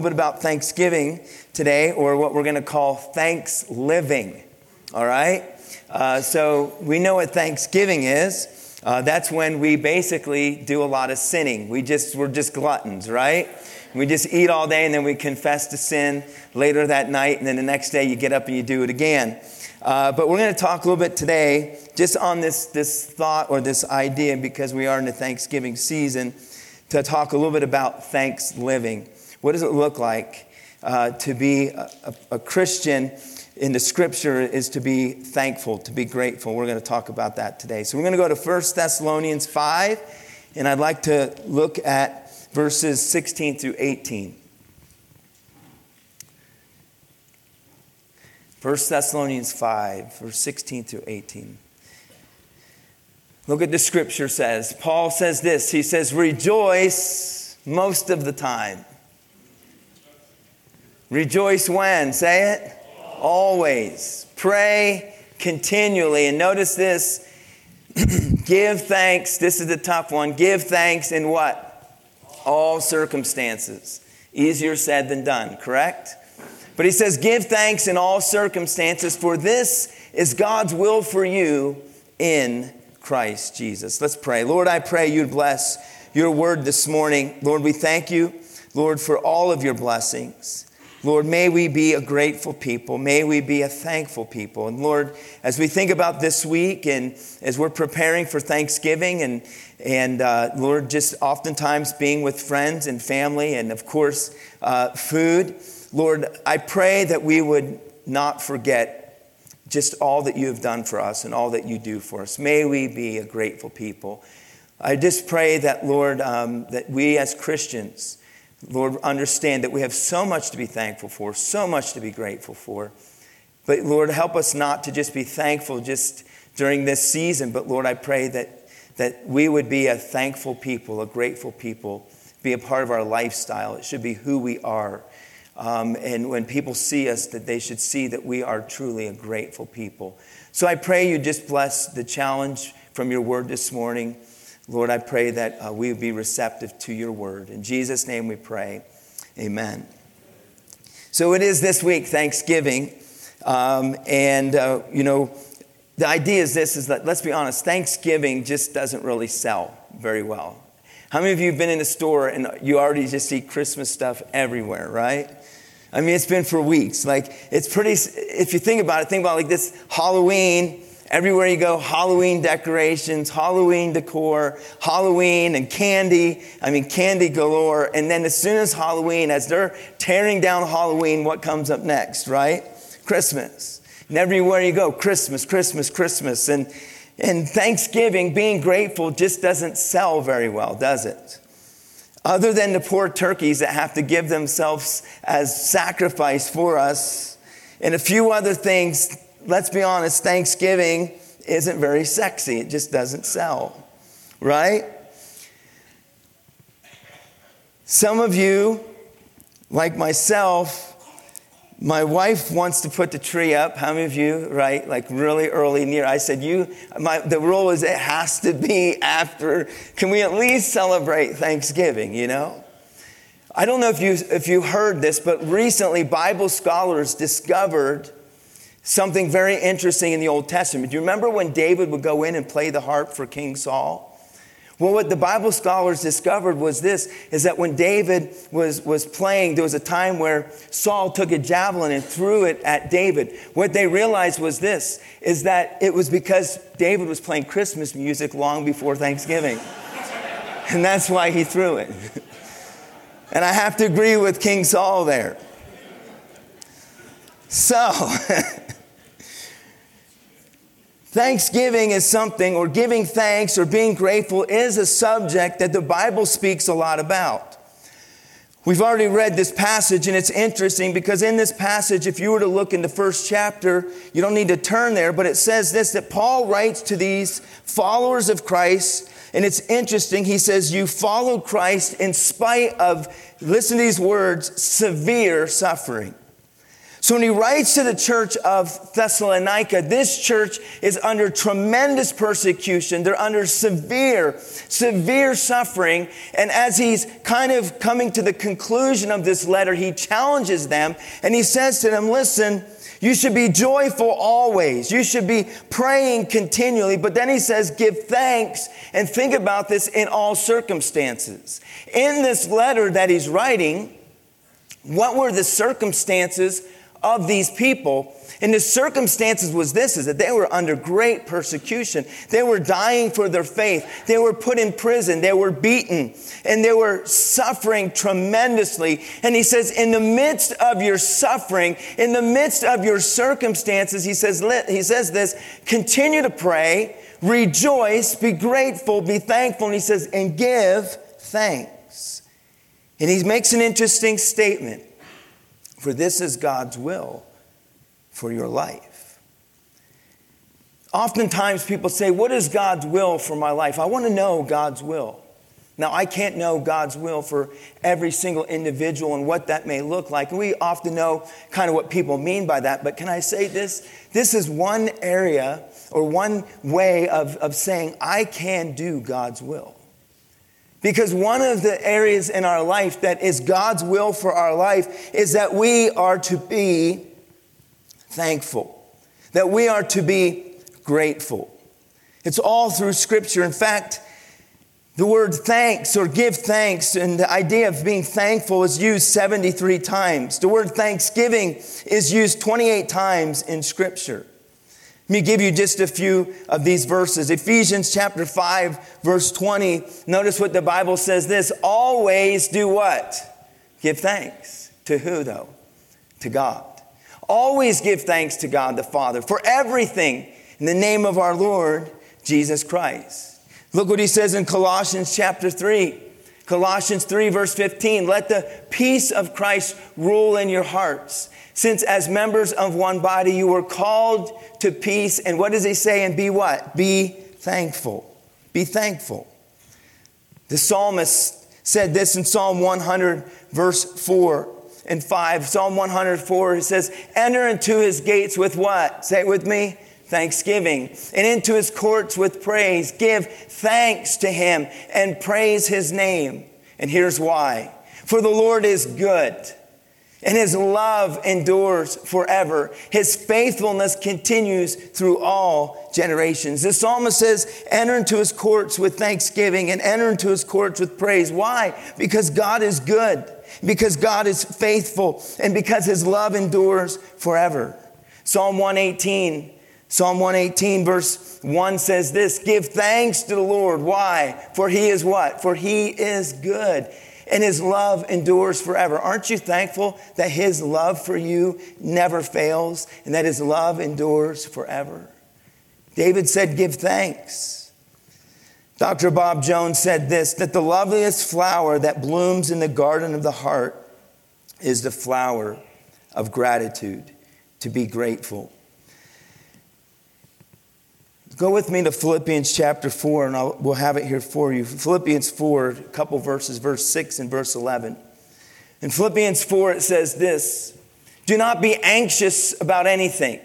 Bit about Thanksgiving today, or what we're going to call Thanks-living, all right? So we know what Thanksgiving is. That's when we basically do a lot of sinning. We're just gluttons, right? We just eat all day, and then we confess to sin later that night, and then the next day you get up and you do it again. But we're going to talk a little bit today just on this thought or this idea, because we are in the Thanksgiving season, to talk a little bit about thanks-living. What does it look like to be a Christian in the Scripture is to be thankful, to be grateful. We're going to talk about that today. So we're going to go to 1 Thessalonians 5, and I'd like to look at verses 16 through 18. 1 Thessalonians 5, verse 16 through 18. Look at the Scripture says. Paul says this. He says, rejoice most of the time. Rejoice when? Say it. Always. Pray continually. And notice this. Give thanks. This is the tough one. Give thanks in what? All circumstances. Easier said than done, correct? But he says, give thanks in all circumstances, for this is God's will for you in Christ Jesus. Let's pray. Lord, I pray you'd bless your word this morning. Lord, we thank you, Lord, for all of your blessings. Lord, may we be a grateful people. May we be a thankful people. And Lord, as we think about this week and as we're preparing for Thanksgiving and Lord, just oftentimes being with friends and family and, of course, food, Lord, I pray that we would not forget just all that you have done for us and all that you do for us. May we be a grateful people. I just pray that, Lord, that we as Christians, Lord, understand that we have so much to be thankful for, so much to be grateful for. But Lord, help us not to just be thankful just during this season. But Lord, I pray that we would be a thankful people, a grateful people, be a part of our lifestyle. It should be who we are. And when people see us, that they should see that we are truly a grateful people. So I pray you just bless the challenge from your word this morning. Lord, I pray that we would be receptive to your word. In Jesus' name we pray. Amen. So it is this week, Thanksgiving. The idea is this, is that, let's be honest, Thanksgiving just doesn't really sell very well. How many of you have been in a store and you already just see Christmas stuff everywhere, right? I mean, it's been for weeks. Like, it's pretty, if you think about like this, Halloween. Everywhere you go, Halloween decorations, Halloween decor, Halloween and candy. I mean, candy galore. And then as soon as Halloween, as they're tearing down Halloween, what comes up next, right? Christmas. And everywhere you go, Christmas, Christmas, Christmas. And Thanksgiving, being grateful, just doesn't sell very well, does it? Other than the poor turkeys that have to give themselves as sacrifice for us, and a few other things, let's be honest, Thanksgiving isn't very sexy. It just doesn't sell, right? Some of you, like myself, my wife wants to put the tree up. How many of you, right? Like really early in the year. I said, the rule is it has to be after. Can we at least celebrate Thanksgiving, you know? I don't know if you heard this, but recently Bible scholars discovered something very interesting in the Old Testament. Do you remember when David would go in and play the harp for King Saul? Well, what the Bible scholars discovered was this, is that when David was playing, there was a time where Saul took a javelin and threw it at David. What they realized was this, is that it was because David was playing Christmas music long before Thanksgiving. And that's why he threw it. And I have to agree with King Saul there. So, Thanksgiving is something, or giving thanks or being grateful is a subject that the Bible speaks a lot about. We've already read this passage, and it's interesting because in this passage, if you were to look in the first chapter, you don't need to turn there, but it says this, that Paul writes to these followers of Christ, and it's interesting. He says, you followed Christ in spite of, listen to these words, severe suffering. So when he writes to the church of Thessalonica, this church is under tremendous persecution. They're under severe suffering. And as he's kind of coming to the conclusion of this letter, he challenges them and he says to them, listen, you should be joyful always. You should be praying continually. But then he says, give thanks and think about this in all circumstances. In this letter that he's writing, what were the circumstances of these people? And the circumstances was this, is that they were under great persecution. They were dying for their faith. They were put in prison. They were beaten. And they were suffering tremendously. And he says, in the midst of your suffering, in the midst of your circumstances, he says this, continue to pray, rejoice, be grateful, be thankful. And he says, and give thanks. And he makes an interesting statement. For this is God's will for your life. Oftentimes people say, what is God's will for my life? I want to know God's will. Now, I can't know God's will for every single individual and what that may look like. And we often know kind of what people mean by that. But can I say this? This is one area or one way of saying I can do God's will. Because one of the areas in our life that is God's will for our life is that we are to be thankful, that we are to be grateful. It's all through Scripture. In fact, the word thanks or give thanks and the idea of being thankful is used 73 times. The word thanksgiving is used 28 times in Scripture. Let me give you just a few of these verses. Ephesians chapter 5, verse 20. Notice what the Bible says this. Always do what? Give thanks. To who, though? To God. Always give thanks to God the Father for everything in the name of our Lord, Jesus Christ. Look what he says in Colossians chapter 3. Colossians 3, verse 15. Let the peace of Christ rule in your hearts. Since as members of one body, you were called to peace. And what does he say? And be what? Be thankful. Be thankful. The psalmist said this in Psalm 100, verse 4 and 5. Psalm 104, it says, enter into his gates with what? Say it with me. Thanksgiving. And into his courts with praise. Give thanks to him and praise his name. And here's why. For the Lord is good. And his love endures forever. His faithfulness continues through all generations. The psalmist says, enter into his courts with thanksgiving and enter into his courts with praise. Why? Because God is good, because God is faithful, and because his love endures forever. Psalm 118 verse 1 says this, give thanks to the Lord. Why? For he is what? For he is good. And his love endures forever. Aren't you thankful that his love for you never fails and that his love endures forever? David said, give thanks. Dr. Bob Jones said this, that the loveliest flower that blooms in the garden of the heart is the flower of gratitude, to be grateful. Go with me to Philippians chapter 4, and we'll have it here for you. Philippians 4, a couple verses, verse 6 and verse 11. In Philippians 4, it says this, do not be anxious about anything,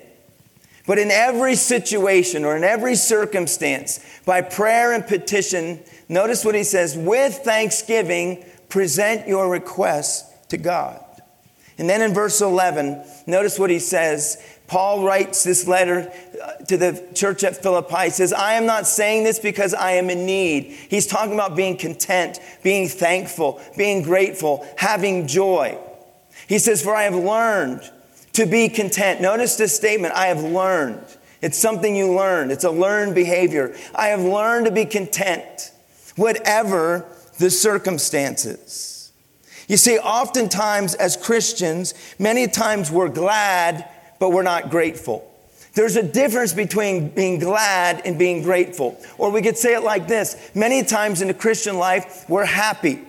but in every situation or in every circumstance, by prayer and petition, notice what he says, with thanksgiving, present your requests to God. And then in verse 11, notice what he says. Paul writes this letter to the church at Philippi. He says, I am not saying this because I am in need. He's talking about being content, being thankful, being grateful, having joy. He says, for I have learned to be content. Notice this statement, I have learned. It's something you learn. It's a learned behavior. I have learned to be content, whatever the circumstances. You see, oftentimes as Christians, many times we're glad, but we're not grateful. There's a difference between being glad and being grateful. Or we could say it like this. Many times in the Christian life, we're happy,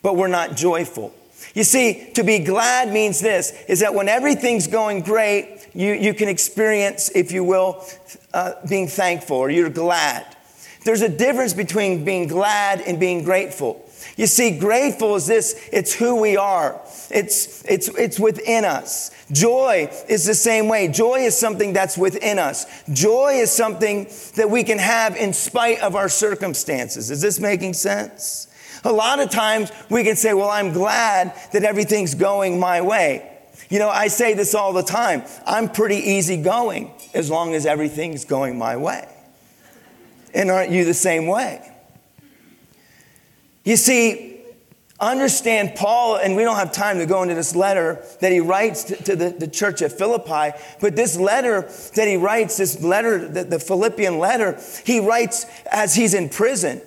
but we're not joyful. You see, to be glad means this, is that when everything's going great, you can experience, if you will, being thankful or you're glad. There's a difference between being glad and being grateful. You see, grateful is this, it's who we are. It's within us. Joy is the same way. Joy is something that's within us. Joy is something that we can have in spite of our circumstances. Is this making sense? A lot of times we can say, well, I'm glad that everything's going my way. You know, I say this all the time. I'm pretty easygoing as long as everything's going my way. And aren't you the same way? You see, understand Paul, and we don't have time to go into this letter that he writes to the church at Philippi, but this letter that he writes, this letter, the Philippian letter, he writes as he's in prison.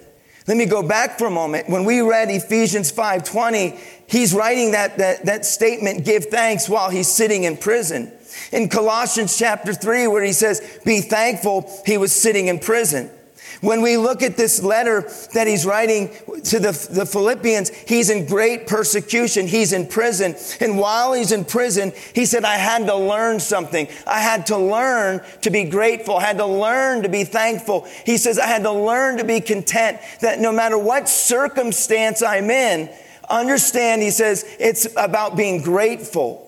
Let me go back for a moment. When we read Ephesians 5:20, he's writing that statement, give thanks, while he's sitting in prison. In Colossians chapter 3, where he says, be thankful, he was sitting in prison. When we look at this letter that he's writing to the Philippians, he's in great persecution. He's in prison. And while he's in prison, he said, I had to learn something. I had to learn to be grateful. I had to learn to be thankful. He says, I had to learn to be content, that no matter what circumstance I'm in, understand, he says, it's about being grateful.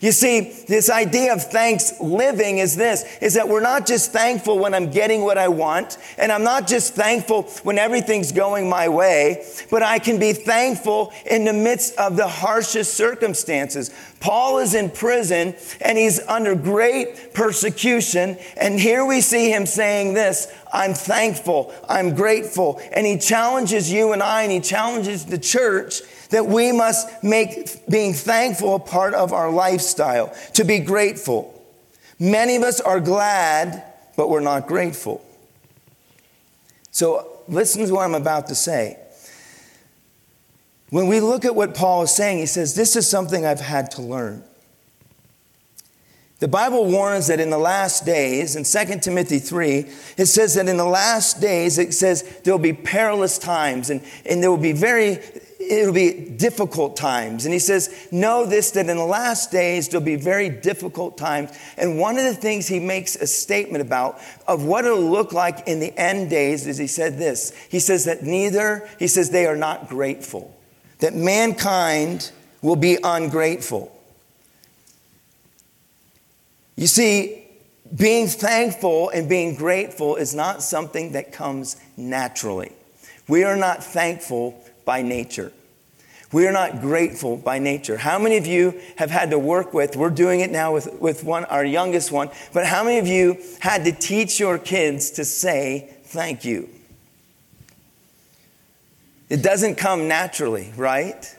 You see, this idea of thanks living is that we're not just thankful when I'm getting what I want, and I'm not just thankful when everything's going my way, but I can be thankful in the midst of the harshest circumstances. Paul is in prison, and he's under great persecution, and here we see him saying this, I'm thankful, I'm grateful, and he challenges you and I, and he challenges the church that we must make being thankful a part of our lifestyle, to be grateful. Many of us are glad, but we're not grateful. So listen to what I'm about to say. When we look at what Paul is saying, he says, this is something I've had to learn. The Bible warns that in the last days, in 2 Timothy 3, it says that in the last days, it says there'll be perilous times, and there will be it'll be difficult times. And he says, know this, that in the last days, there'll be very difficult times. And one of the things he makes a statement about of what it'll look like in the end days is he said this. He says that they are not grateful, that mankind will be ungrateful. You see, being thankful and being grateful is not something that comes naturally. We are not thankful by nature. We are not grateful by nature. How many of you have had to work with, we're doing it now with one, our youngest one, but how many of you had to teach your kids to say thank you? It doesn't come naturally, right?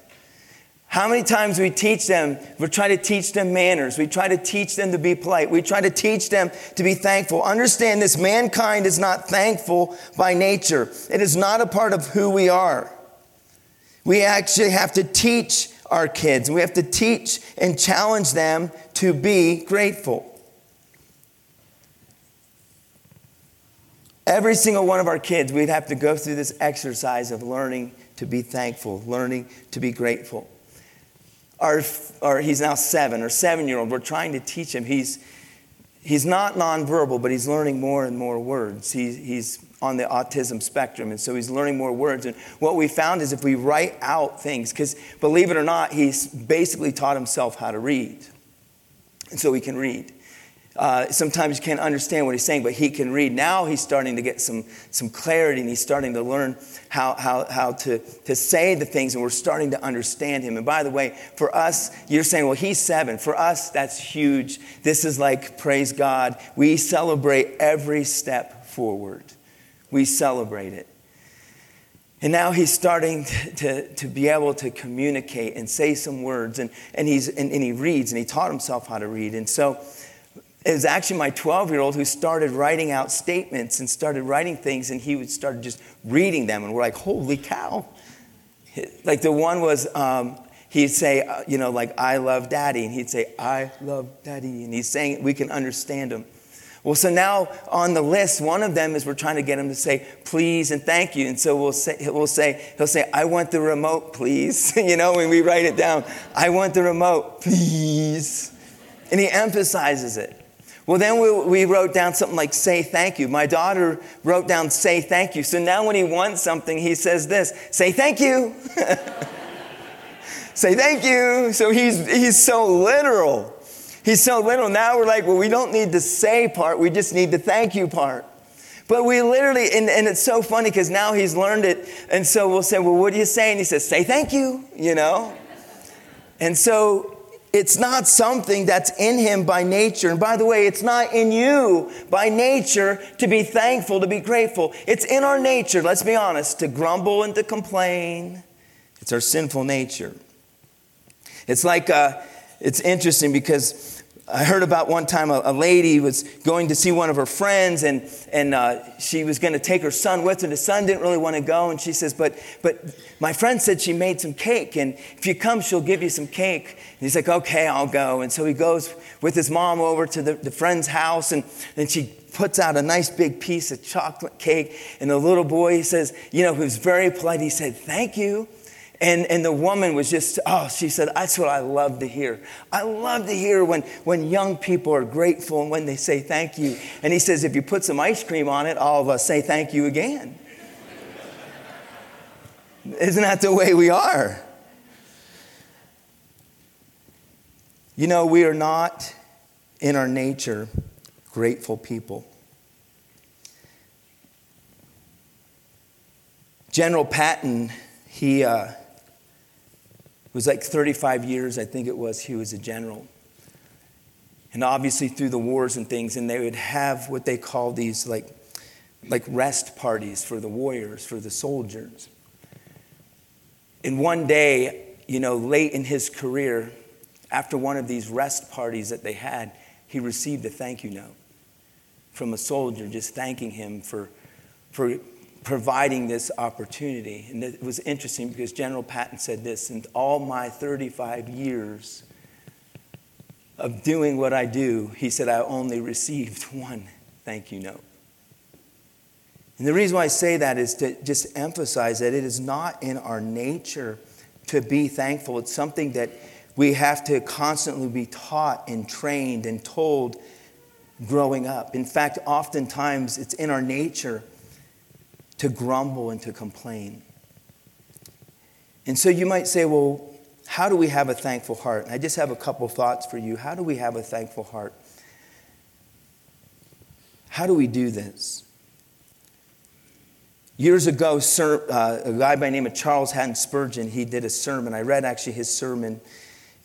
How many times we teach them, we try to teach them manners. We try to teach them to be polite. We try to teach them to be thankful. Understand this, mankind is not thankful by nature. It is not a part of who we are. We actually have to teach our kids. We have to teach and challenge them to be grateful. Every single one of our kids, we'd have to go through this exercise of learning to be thankful, learning to be grateful. He's now 7-year-old. We're trying to teach him. He's not nonverbal, but he's learning more and more words. He's on the autism spectrum, and so he's learning more words. And what we found is if we write out things, because believe it or not, he's basically taught himself how to read. And so he can read. Sometimes you can't understand what he's saying, but he can read. Now he's starting to get some clarity, and he's starting to learn how to say the things, and we're starting to understand him. And by the way, for us, you're saying, well, he's 7. For us, that's huge. This is like, praise God. We celebrate every step forward. We celebrate it. And now he's starting to be able to communicate and say some words, and he reads, and he taught himself how to read. And so it was actually my 12-year-old who started writing out statements and started writing things, and he would start just reading them, and we're like, holy cow. Like the one was, he'd say, I love daddy, and he'd say, I love daddy, and he's saying it, we can understand him. Well, so now on the list, one of them is we're trying to get him to say please and thank you. And so he'll say, I want the remote, please. When we write it down, I want the remote, please. And he emphasizes it. Well, then we wrote down something like, say thank you. My daughter wrote down, say thank you. So now when he wants something, he says this, say thank you. Say thank you. So he's so literal. He's so literal. Now we're like, well, we don't need the say part. We just need the thank you part. But we literally, and it's so funny because now he's learned it. And so we'll say, well, what do you say? And he says, say thank you, you know. And so it's not something that's in him by nature. And by the way, it's not in you by nature to be thankful, to be grateful. It's in our nature, let's be honest, to grumble and to complain. It's our sinful nature. It's like, it's interesting because I heard about one time a lady was going to see one of her friends and she was going to take her son with her. The son didn't really want to go. And she says, but my friend said she made some cake. And if you come, she'll give you some cake. And he's like, okay, I'll go. And so he goes with his mom over to the friend's house. And she puts out a nice big piece of chocolate cake. And the little boy, he says, you know, who's very polite, he said, thank you. And the woman was just, oh, she said, that's what I love to hear. I love to hear when young people are grateful and when they say thank you. And he says, if you put some ice cream on it, all of us say thank you again. Isn't that the way we are? You know, we are not in our nature grateful people. General Patton, he was like 35 years, I think it was, he was a general. And obviously through the wars and things, and they would have what they call these like rest parties for the warriors, for the soldiers. And one day, you know, late in his career, after one of these rest parties that they had, he received a thank you note from a soldier just thanking him for providing this opportunity. And it was interesting because General Patton said this, in all my 35 years of doing what I do, he said, I only received one thank you note. And the reason why I say that is to just emphasize that it is not in our nature to be thankful. It's something that we have to constantly be taught and trained and told growing up. In fact, oftentimes it's in our nature to grumble and to complain. And so you might say, well, how do we have a thankful heart? And I just have a couple thoughts for you. How do we have a thankful heart? How do we do this? Years ago, a guy by the name of Charles Haddon Spurgeon, he did a sermon. I read actually his sermon.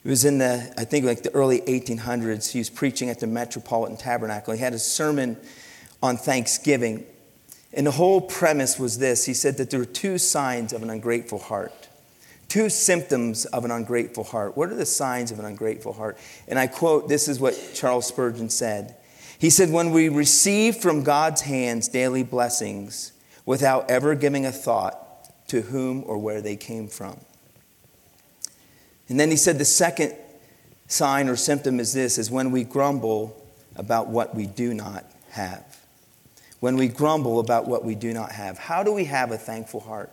It was in the early 1800s. He was preaching at the Metropolitan Tabernacle. He had a sermon on Thanksgiving. And the whole premise was this. He said that there were two signs of an ungrateful heart, two symptoms of an ungrateful heart. What are the signs of an ungrateful heart? And I quote, this is what Charles Spurgeon said. He said, when we receive from God's hands daily blessings without ever giving a thought to whom or where they came from. And then he said the second sign or symptom is this, is when we grumble about what we do not have. When we grumble about what we do not have. How do we have a thankful heart?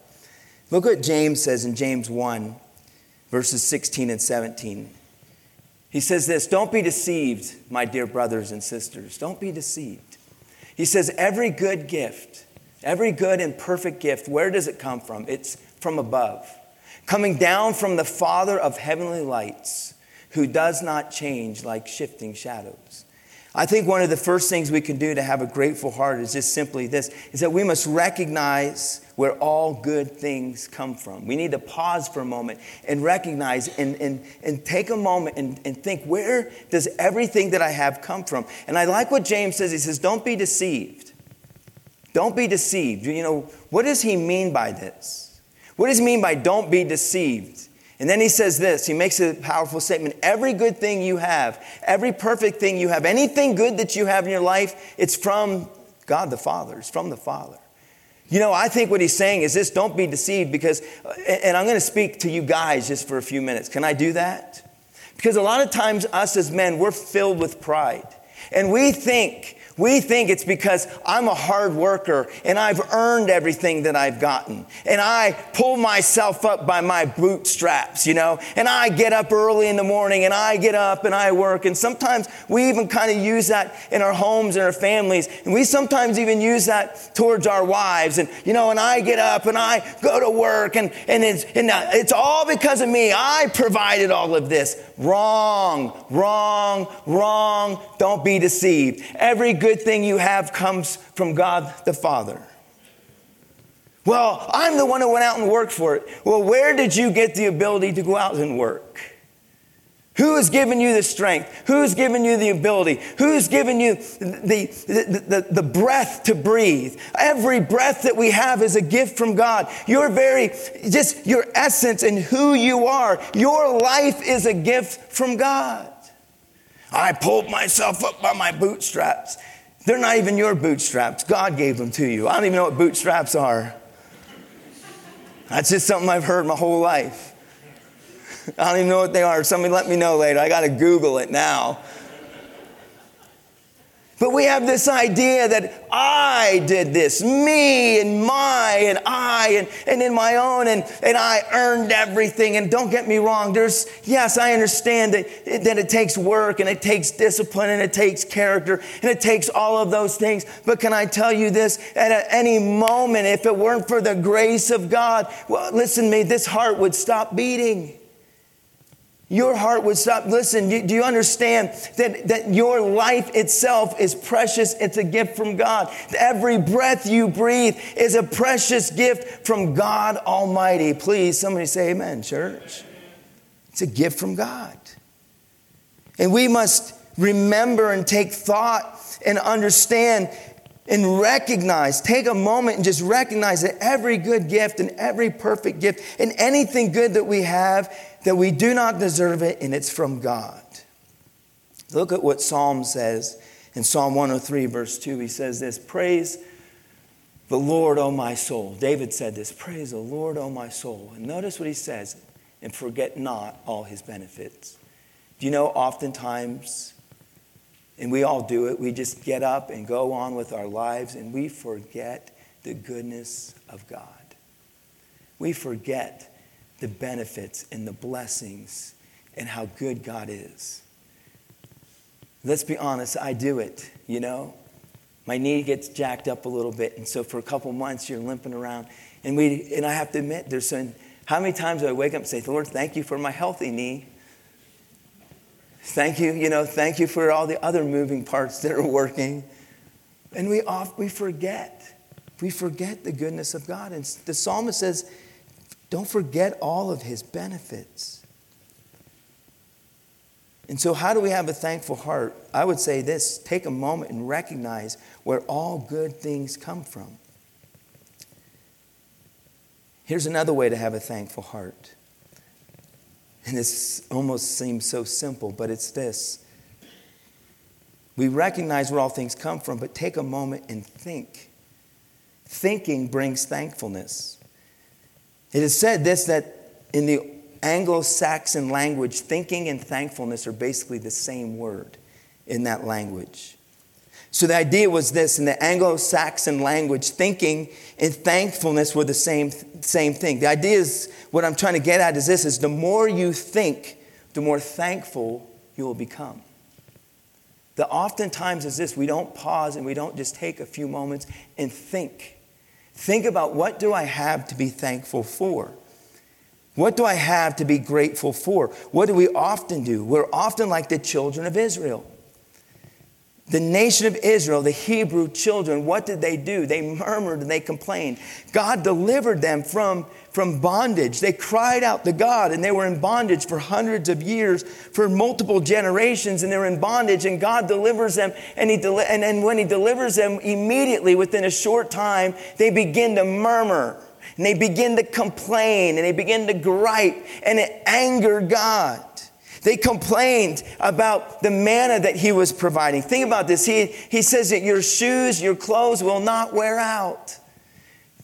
Look what James says in James 1, verses 16 and 17. He says this, don't be deceived, my dear brothers and sisters. Don't be deceived. He says, every good gift, every good and perfect gift, where does it come from? It's from above. Coming down from the Father of heavenly lights, who does not change like shifting shadows. I think one of the first things we can do to have a grateful heart is just simply this, is that we must recognize where all good things come from. We need to pause for a moment and recognize and take a moment and think, where does everything that I have come from? And I like what James says. He says, don't be deceived. Don't be deceived. You know, what does he mean by this? What does he mean by don't be deceived? And then he says this, he makes a powerful statement. Every good thing you have, every perfect thing you have, anything good that you have in your life, it's from God the Father. It's from the Father. You know, I think what he's saying is this, don't be deceived because, and I'm going to speak to you guys just for a few minutes. Can I do that? Because a lot of times us as men, we're filled with pride. And we think We think it's because I'm a hard worker and I've earned everything that I've gotten. And I pull myself up by my bootstraps, you know. And I get up early in the morning and I get up and I work. And sometimes we even kind of use that in our homes and our families. And we sometimes even use that towards our wives. And, you know, and I get up and I go to work and it's all because of me. I provided all of this. Wrong, wrong, wrong. Don't be deceived. Every good thing you have comes from God the Father. Well, I'm the one who went out and worked for it. Well, where did you get the ability to go out and work? Who has given you the strength? Who's given you the ability? Who's given you the breath to breathe? Every breath that we have is a gift from God. Your essence and who you are. Your life is a gift from God. I pulled myself up by my bootstraps. They're not even your bootstraps. God gave them to you. I don't even know what bootstraps are. That's just something I've heard my whole life. I don't even know what they are. Somebody let me know later. I got to Google it now. But we have this idea that I did this, me and my and I and in my own and I earned everything. And don't get me wrong. Yes, I understand that it takes work and it takes discipline and it takes character and it takes all of those things. But can I tell you this? At any moment, if it weren't for the grace of God, well, listen to me, this heart would stop beating. Your heart would stop. Listen, do you understand that your life itself is precious? It's a gift from God. Every breath you breathe is a precious gift from God Almighty. Please, somebody say amen, church. It's a gift from God. And we must remember and take thought and understand and recognize, take a moment and just recognize that every good gift and every perfect gift and anything good that we have, that we do not deserve it, and it's from God. Look at what Psalm says in Psalm 103, verse 2. He says this, praise the Lord, O my soul. David said this, praise the Lord, O my soul. And notice what he says, and forget not all his benefits. Do you know, oftentimes, and we all do it, we just get up and go on with our lives and we forget the goodness of God. We forget the benefits and the blessings and how good God is. Let's be honest, I do it, you know. My knee gets jacked up a little bit, and so for a couple months you're limping around. And I have to admit, how many times do I wake up and say, Lord, thank you for my healthy knee. Thank you, you know, thank you for all the other moving parts that are working. And we forget the goodness of God. And the psalmist says, don't forget all of his benefits. And so how do we have a thankful heart? I would say this, take a moment and recognize where all good things come from. Here's another way to have a thankful heart. And this almost seems so simple, but it's this. We recognize where all things come from, but take a moment and think. Thinking brings thankfulness. It is said this, that in the Anglo-Saxon language, thinking and thankfulness are basically the same word in that language. So the idea was this, in the Anglo-Saxon language, thinking and thankfulness were the same thing. The idea is, what I'm trying to get at is this, is the more you think, the more thankful you will become. The oftentimes is this, we don't pause and we don't just take a few moments and think. Think about, what do I have to be thankful for? What do I have to be grateful for? What do we often do? We're often like the children of Israel. The nation of Israel, the Hebrew children, what did they do? They murmured and they complained. God delivered them from bondage. They cried out to God and they were in bondage for hundreds of years, for multiple generations, and they're in bondage, and God delivers them. And when he delivers them, immediately within a short time, they begin to murmur and they begin to complain and they begin to gripe, and it angered God. They complained about the manna that he was providing. Think about this. He says that your shoes, your clothes will not wear out.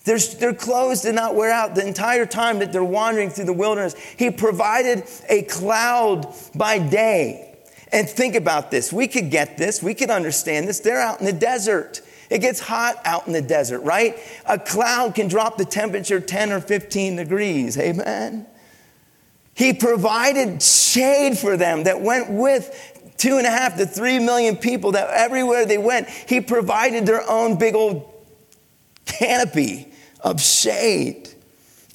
Their clothes did not wear out the entire time that they're wandering through the wilderness. He provided a cloud by day And think about this. We could get this. We could understand this. They're out in the desert. It gets hot out in the desert, right? A cloud can drop the temperature 10 or 15 degrees. Amen. He provided shade for them that went with 2.5 to 3 million people that everywhere they went, he provided their own big old canopy of shade.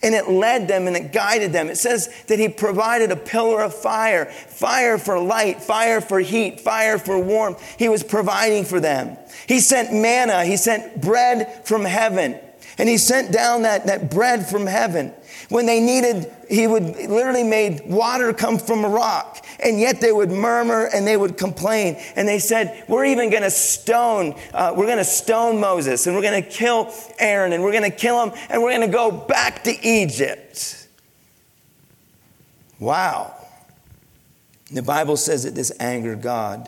And it led them and it guided them. It says that he provided a pillar of fire, fire for light, fire for heat, fire for warmth. He was providing for them. He sent manna. He sent bread from heaven. And he sent down that bread from heaven. When they needed, he would literally made water come from a rock. And yet they would murmur and they would complain. And they said, we're even going to stone Moses, and we're going to kill Aaron, and we're going to kill him, and we're going to go back to Egypt. Wow. The Bible says that this angered God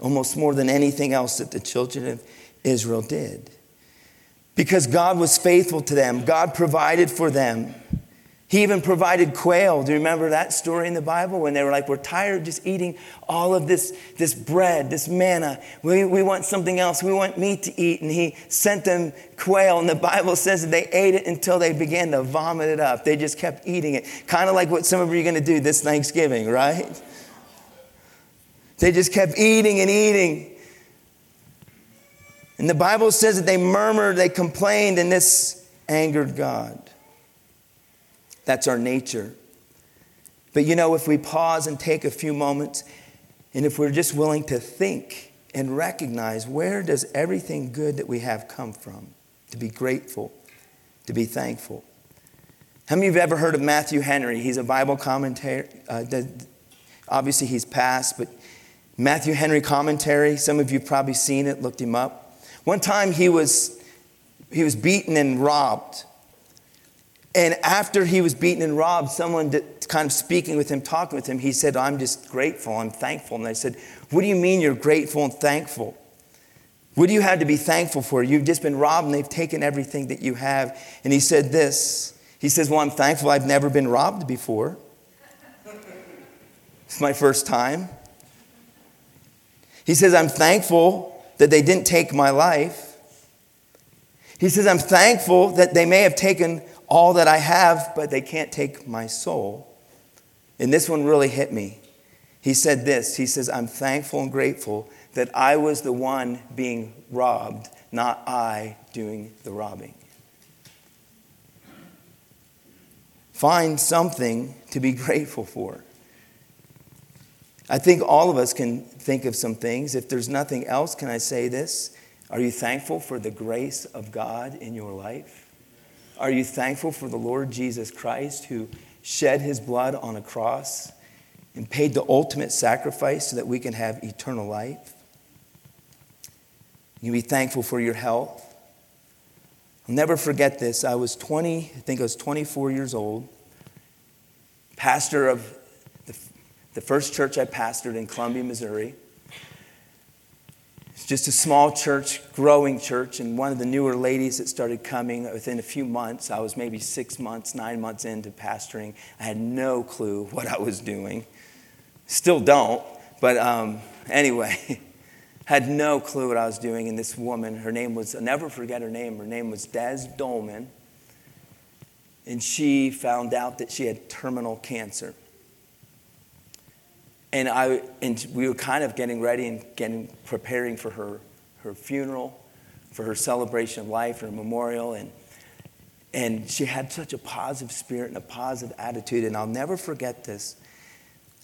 almost more than anything else that the children of Israel did. Because God was faithful to them. God provided for them. He even provided quail. Do you remember that story in the Bible when they were like, we're tired of just eating all of this bread, this manna. We want something else. We want meat to eat. And he sent them quail. And the Bible says that they ate it until they began to vomit it up. They just kept eating it. Kind of like what some of you are going to do this Thanksgiving, right? They just kept eating and eating. And the Bible says that they murmured, they complained, and this angered God. That's our nature. But you know, if we pause and take a few moments, and if we're just willing to think and recognize, where does everything good that we have come from? To be grateful, to be thankful. How many of you have ever heard of Matthew Henry? He's a Bible commentator. Obviously, he's passed, but Matthew Henry commentary. Some of you probably seen it, looked him up. One time he was beaten and robbed. And after he was beaten and robbed, someone did, kind of speaking with him, talking with him, he said, I'm just grateful, I'm thankful. And I said, what do you mean you're grateful and thankful? What do you have to be thankful for? You've just been robbed and they've taken everything that you have. And he said this. He says, well, I'm thankful I've never been robbed before. It's my first time. He says, I'm thankful that they didn't take my life. He says, I'm thankful that they may have taken all that I have, but they can't take my soul. And this one really hit me. He said this. He says, I'm thankful and grateful that I was the one being robbed, not I doing the robbing. Find something to be grateful for. I think all of us can think of some things. If there's nothing else, can I say this? Are you thankful for the grace of God in your life? Are you thankful for the Lord Jesus Christ who shed his blood on a cross and paid the ultimate sacrifice so that we can have eternal life? You can be thankful for your health. I'll never forget this. I was 24 years old, pastor of the first church I pastored in Columbia, Missouri. It's just a small church, growing church, and one of the newer ladies that started coming within a few months. I was maybe 6 months, 9 months into pastoring. I had no clue what I was doing. Still don't, but anyway, had no clue what I was doing. And this woman, I'll never forget her name. Her name was Des Dolman. And she found out that she had terminal cancer. And we were kind of getting ready and preparing for her funeral, for her celebration of life, her memorial. And she had such a positive spirit and a positive attitude. And I'll never forget this.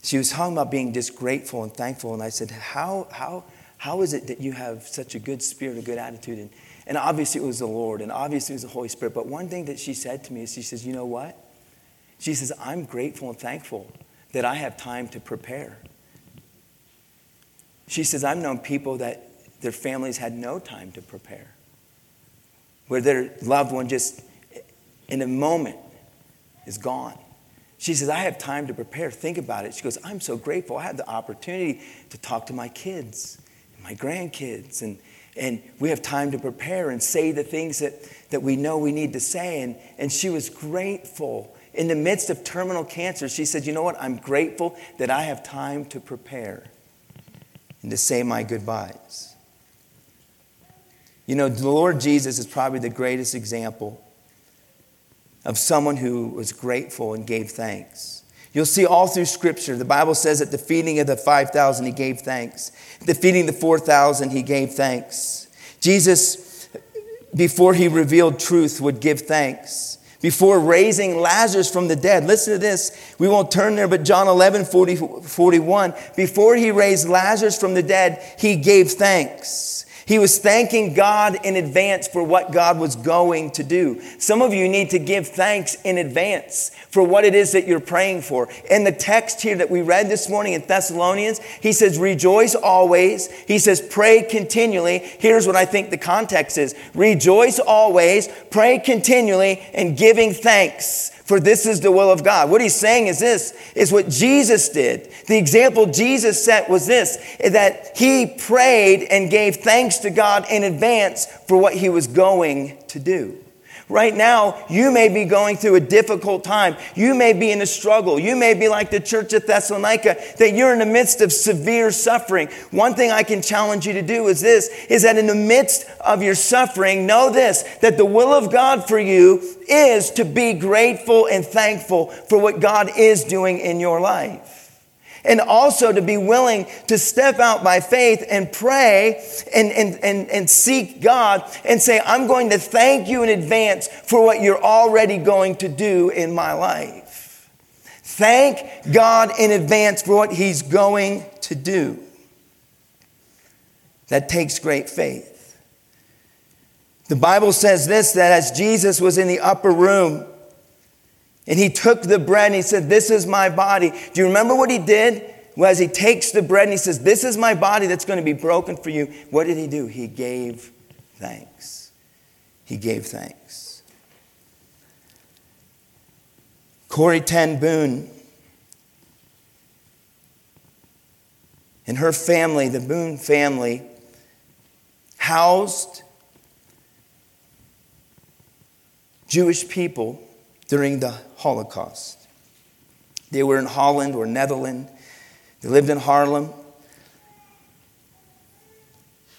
She was talking about being just grateful and thankful. And I said, how is it that you have such a good spirit, a good attitude? And obviously it was the Lord. And obviously it was the Holy Spirit. But one thing that she said to me is she says, you know what? She says, I'm grateful and thankful that I have time to prepare. She says, I've known people that their families had no time to prepare, where their loved one just in a moment is gone. She says, I have time to prepare. Think about it. She goes, I'm so grateful. I had the opportunity to talk to my kids, and my grandkids, and we have time to prepare and say the things that we know we need to say. And she was grateful In the midst of terminal cancer, she said, you know what? I'm grateful that I have time to prepare and to say my goodbyes. You know, the Lord Jesus is probably the greatest example of someone who was grateful and gave thanks. You'll see all through Scripture, the Bible says at the feeding of the 5,000, he gave thanks. At the feeding of the 4,000, he gave thanks. Jesus, before he revealed truth, would give thanks. Before raising Lazarus from the dead. Listen to this. We won't turn there, but John 11:41. Before he raised Lazarus from the dead, he gave thanks. He was thanking God in advance for what God was going to do. Some of you need to give thanks in advance for what it is that you're praying for. In the text here that we read this morning in Thessalonians, he says, rejoice always. He says, pray continually. Here's what I think the context is. Rejoice always, pray continually, and giving thanks, for this is the will of God. What he's saying is this, is what Jesus did. The example Jesus set was this, that he prayed and gave thanks to God in advance for what he was going to do. Right now, you may be going through a difficult time. You may be in a struggle. You may be like the church of Thessalonica, that you're in the midst of severe suffering. One thing I can challenge you to do is this, is that in the midst of your suffering, know this, that the will of God for you is to be grateful and thankful for what God is doing in your life. And also to be willing to step out by faith and pray and seek God and say, I'm going to thank you in advance for what you're already going to do in my life. Thank God in advance for what he's going to do. That takes great faith. The Bible says this, that as Jesus was in the upper room, and he took the bread and he said, this is my body. Do you remember what he did? Well, as he takes the bread and he says, this is my body that's going to be broken for you. What did he do? He gave thanks. He gave thanks. Corrie ten Boom and her family, the Boom family, housed Jewish people during the Holocaust. They were in Holland or Netherlands. They lived in Harlem.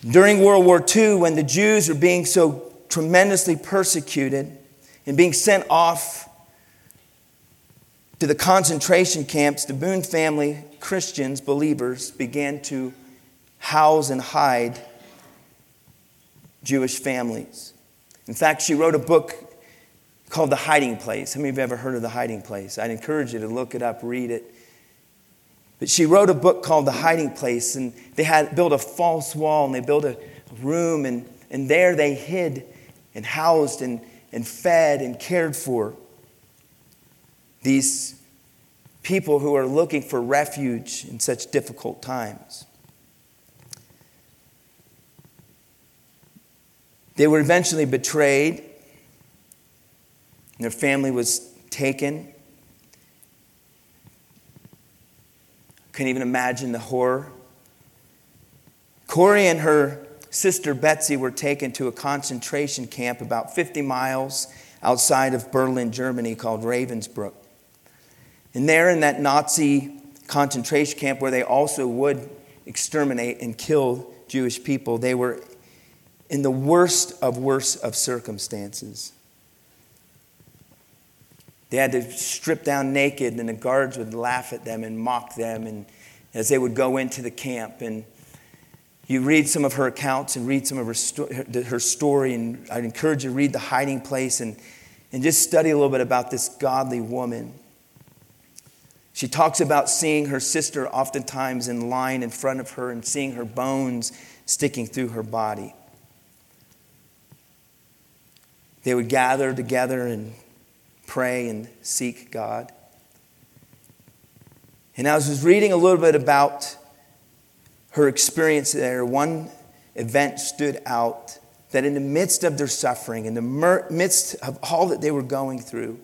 During World War II, when the Jews were being so tremendously persecuted and being sent off to the concentration camps, the Boom family, Christians, believers, began to house and hide Jewish families. In fact, she wrote a book called The Hiding Place. How many of you have ever heard of The Hiding Place? I'd encourage you to look it up, read it. But she wrote a book called The Hiding Place, and they had built a false wall, and they built a room, and there they hid and housed and fed and cared for these people who are looking for refuge in such difficult times. They were eventually betrayed. Their family was taken. Couldn't even imagine the horror. Corrie and her sister Betsy were taken to a concentration camp about 50 miles outside of Berlin, Germany, called Ravensbrück. And there in that Nazi concentration camp where they also would exterminate and kill Jewish people, they were in the worst of circumstances. They had to strip down naked, and the guards would laugh at them and mock them and as they would go into the camp. And you read some of her accounts and read some of her story, and I'd encourage you to read The Hiding Place and just study a little bit about this godly woman. She talks about seeing her sister oftentimes in line in front of her and seeing her bones sticking through her body. They would gather together and pray and seek God. And I was just reading a little bit about her experience there. One event stood out, that in the midst of their suffering, in the midst of all that they were going through,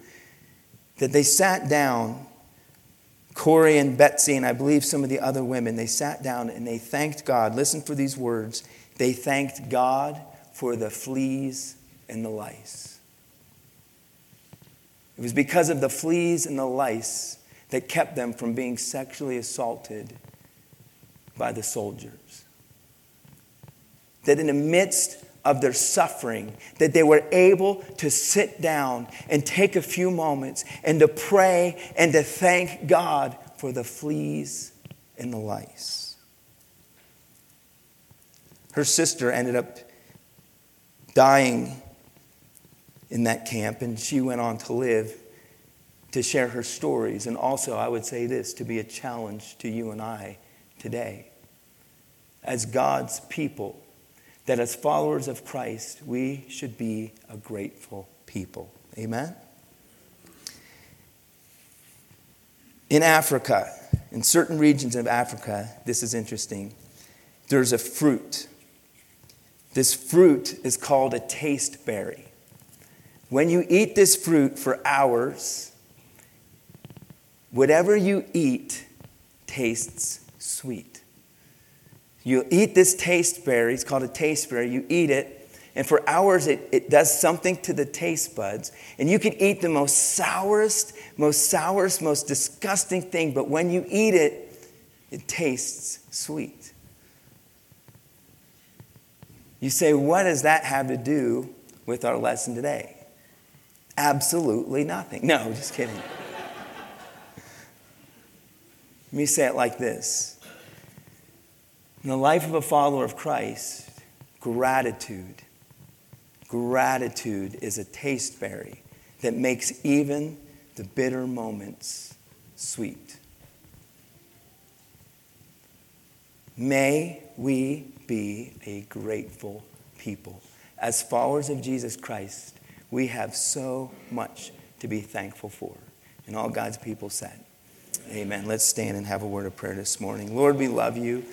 that they sat down, Corrie and Betsy, and I believe some of the other women, they sat down and they thanked God. Listen for these words. They thanked God for the fleas and the lice. It was because of the fleas and the lice that kept them from being sexually assaulted by the soldiers. That in the midst of their suffering, that they were able to sit down and take a few moments and to pray and to thank God for the fleas and the lice. Her sister ended up dying in that camp, and she went on to live to share her stories. And also, I would say this, to be a challenge to you and I today. As God's people, that as followers of Christ, we should be a grateful people. Amen? In Africa, in certain regions of Africa, this is interesting, there's a fruit. This fruit is called a taste berry. When you eat this fruit for hours, whatever you eat tastes sweet. You eat this taste berry, it's called a taste berry, you eat it, and for hours it does something to the taste buds, and you can eat the most sourest, most disgusting thing, but when you eat it, it tastes sweet. You say, what does that have to do with our lesson today? Absolutely nothing. No, just kidding. Let me say it like this. In the life of a follower of Christ, gratitude is a taste berry that makes even the bitter moments sweet. May we be a grateful people. As followers of Jesus Christ, we have so much to be thankful for. And all God's people said, amen. Let's stand and have a word of prayer this morning. Lord, we love you.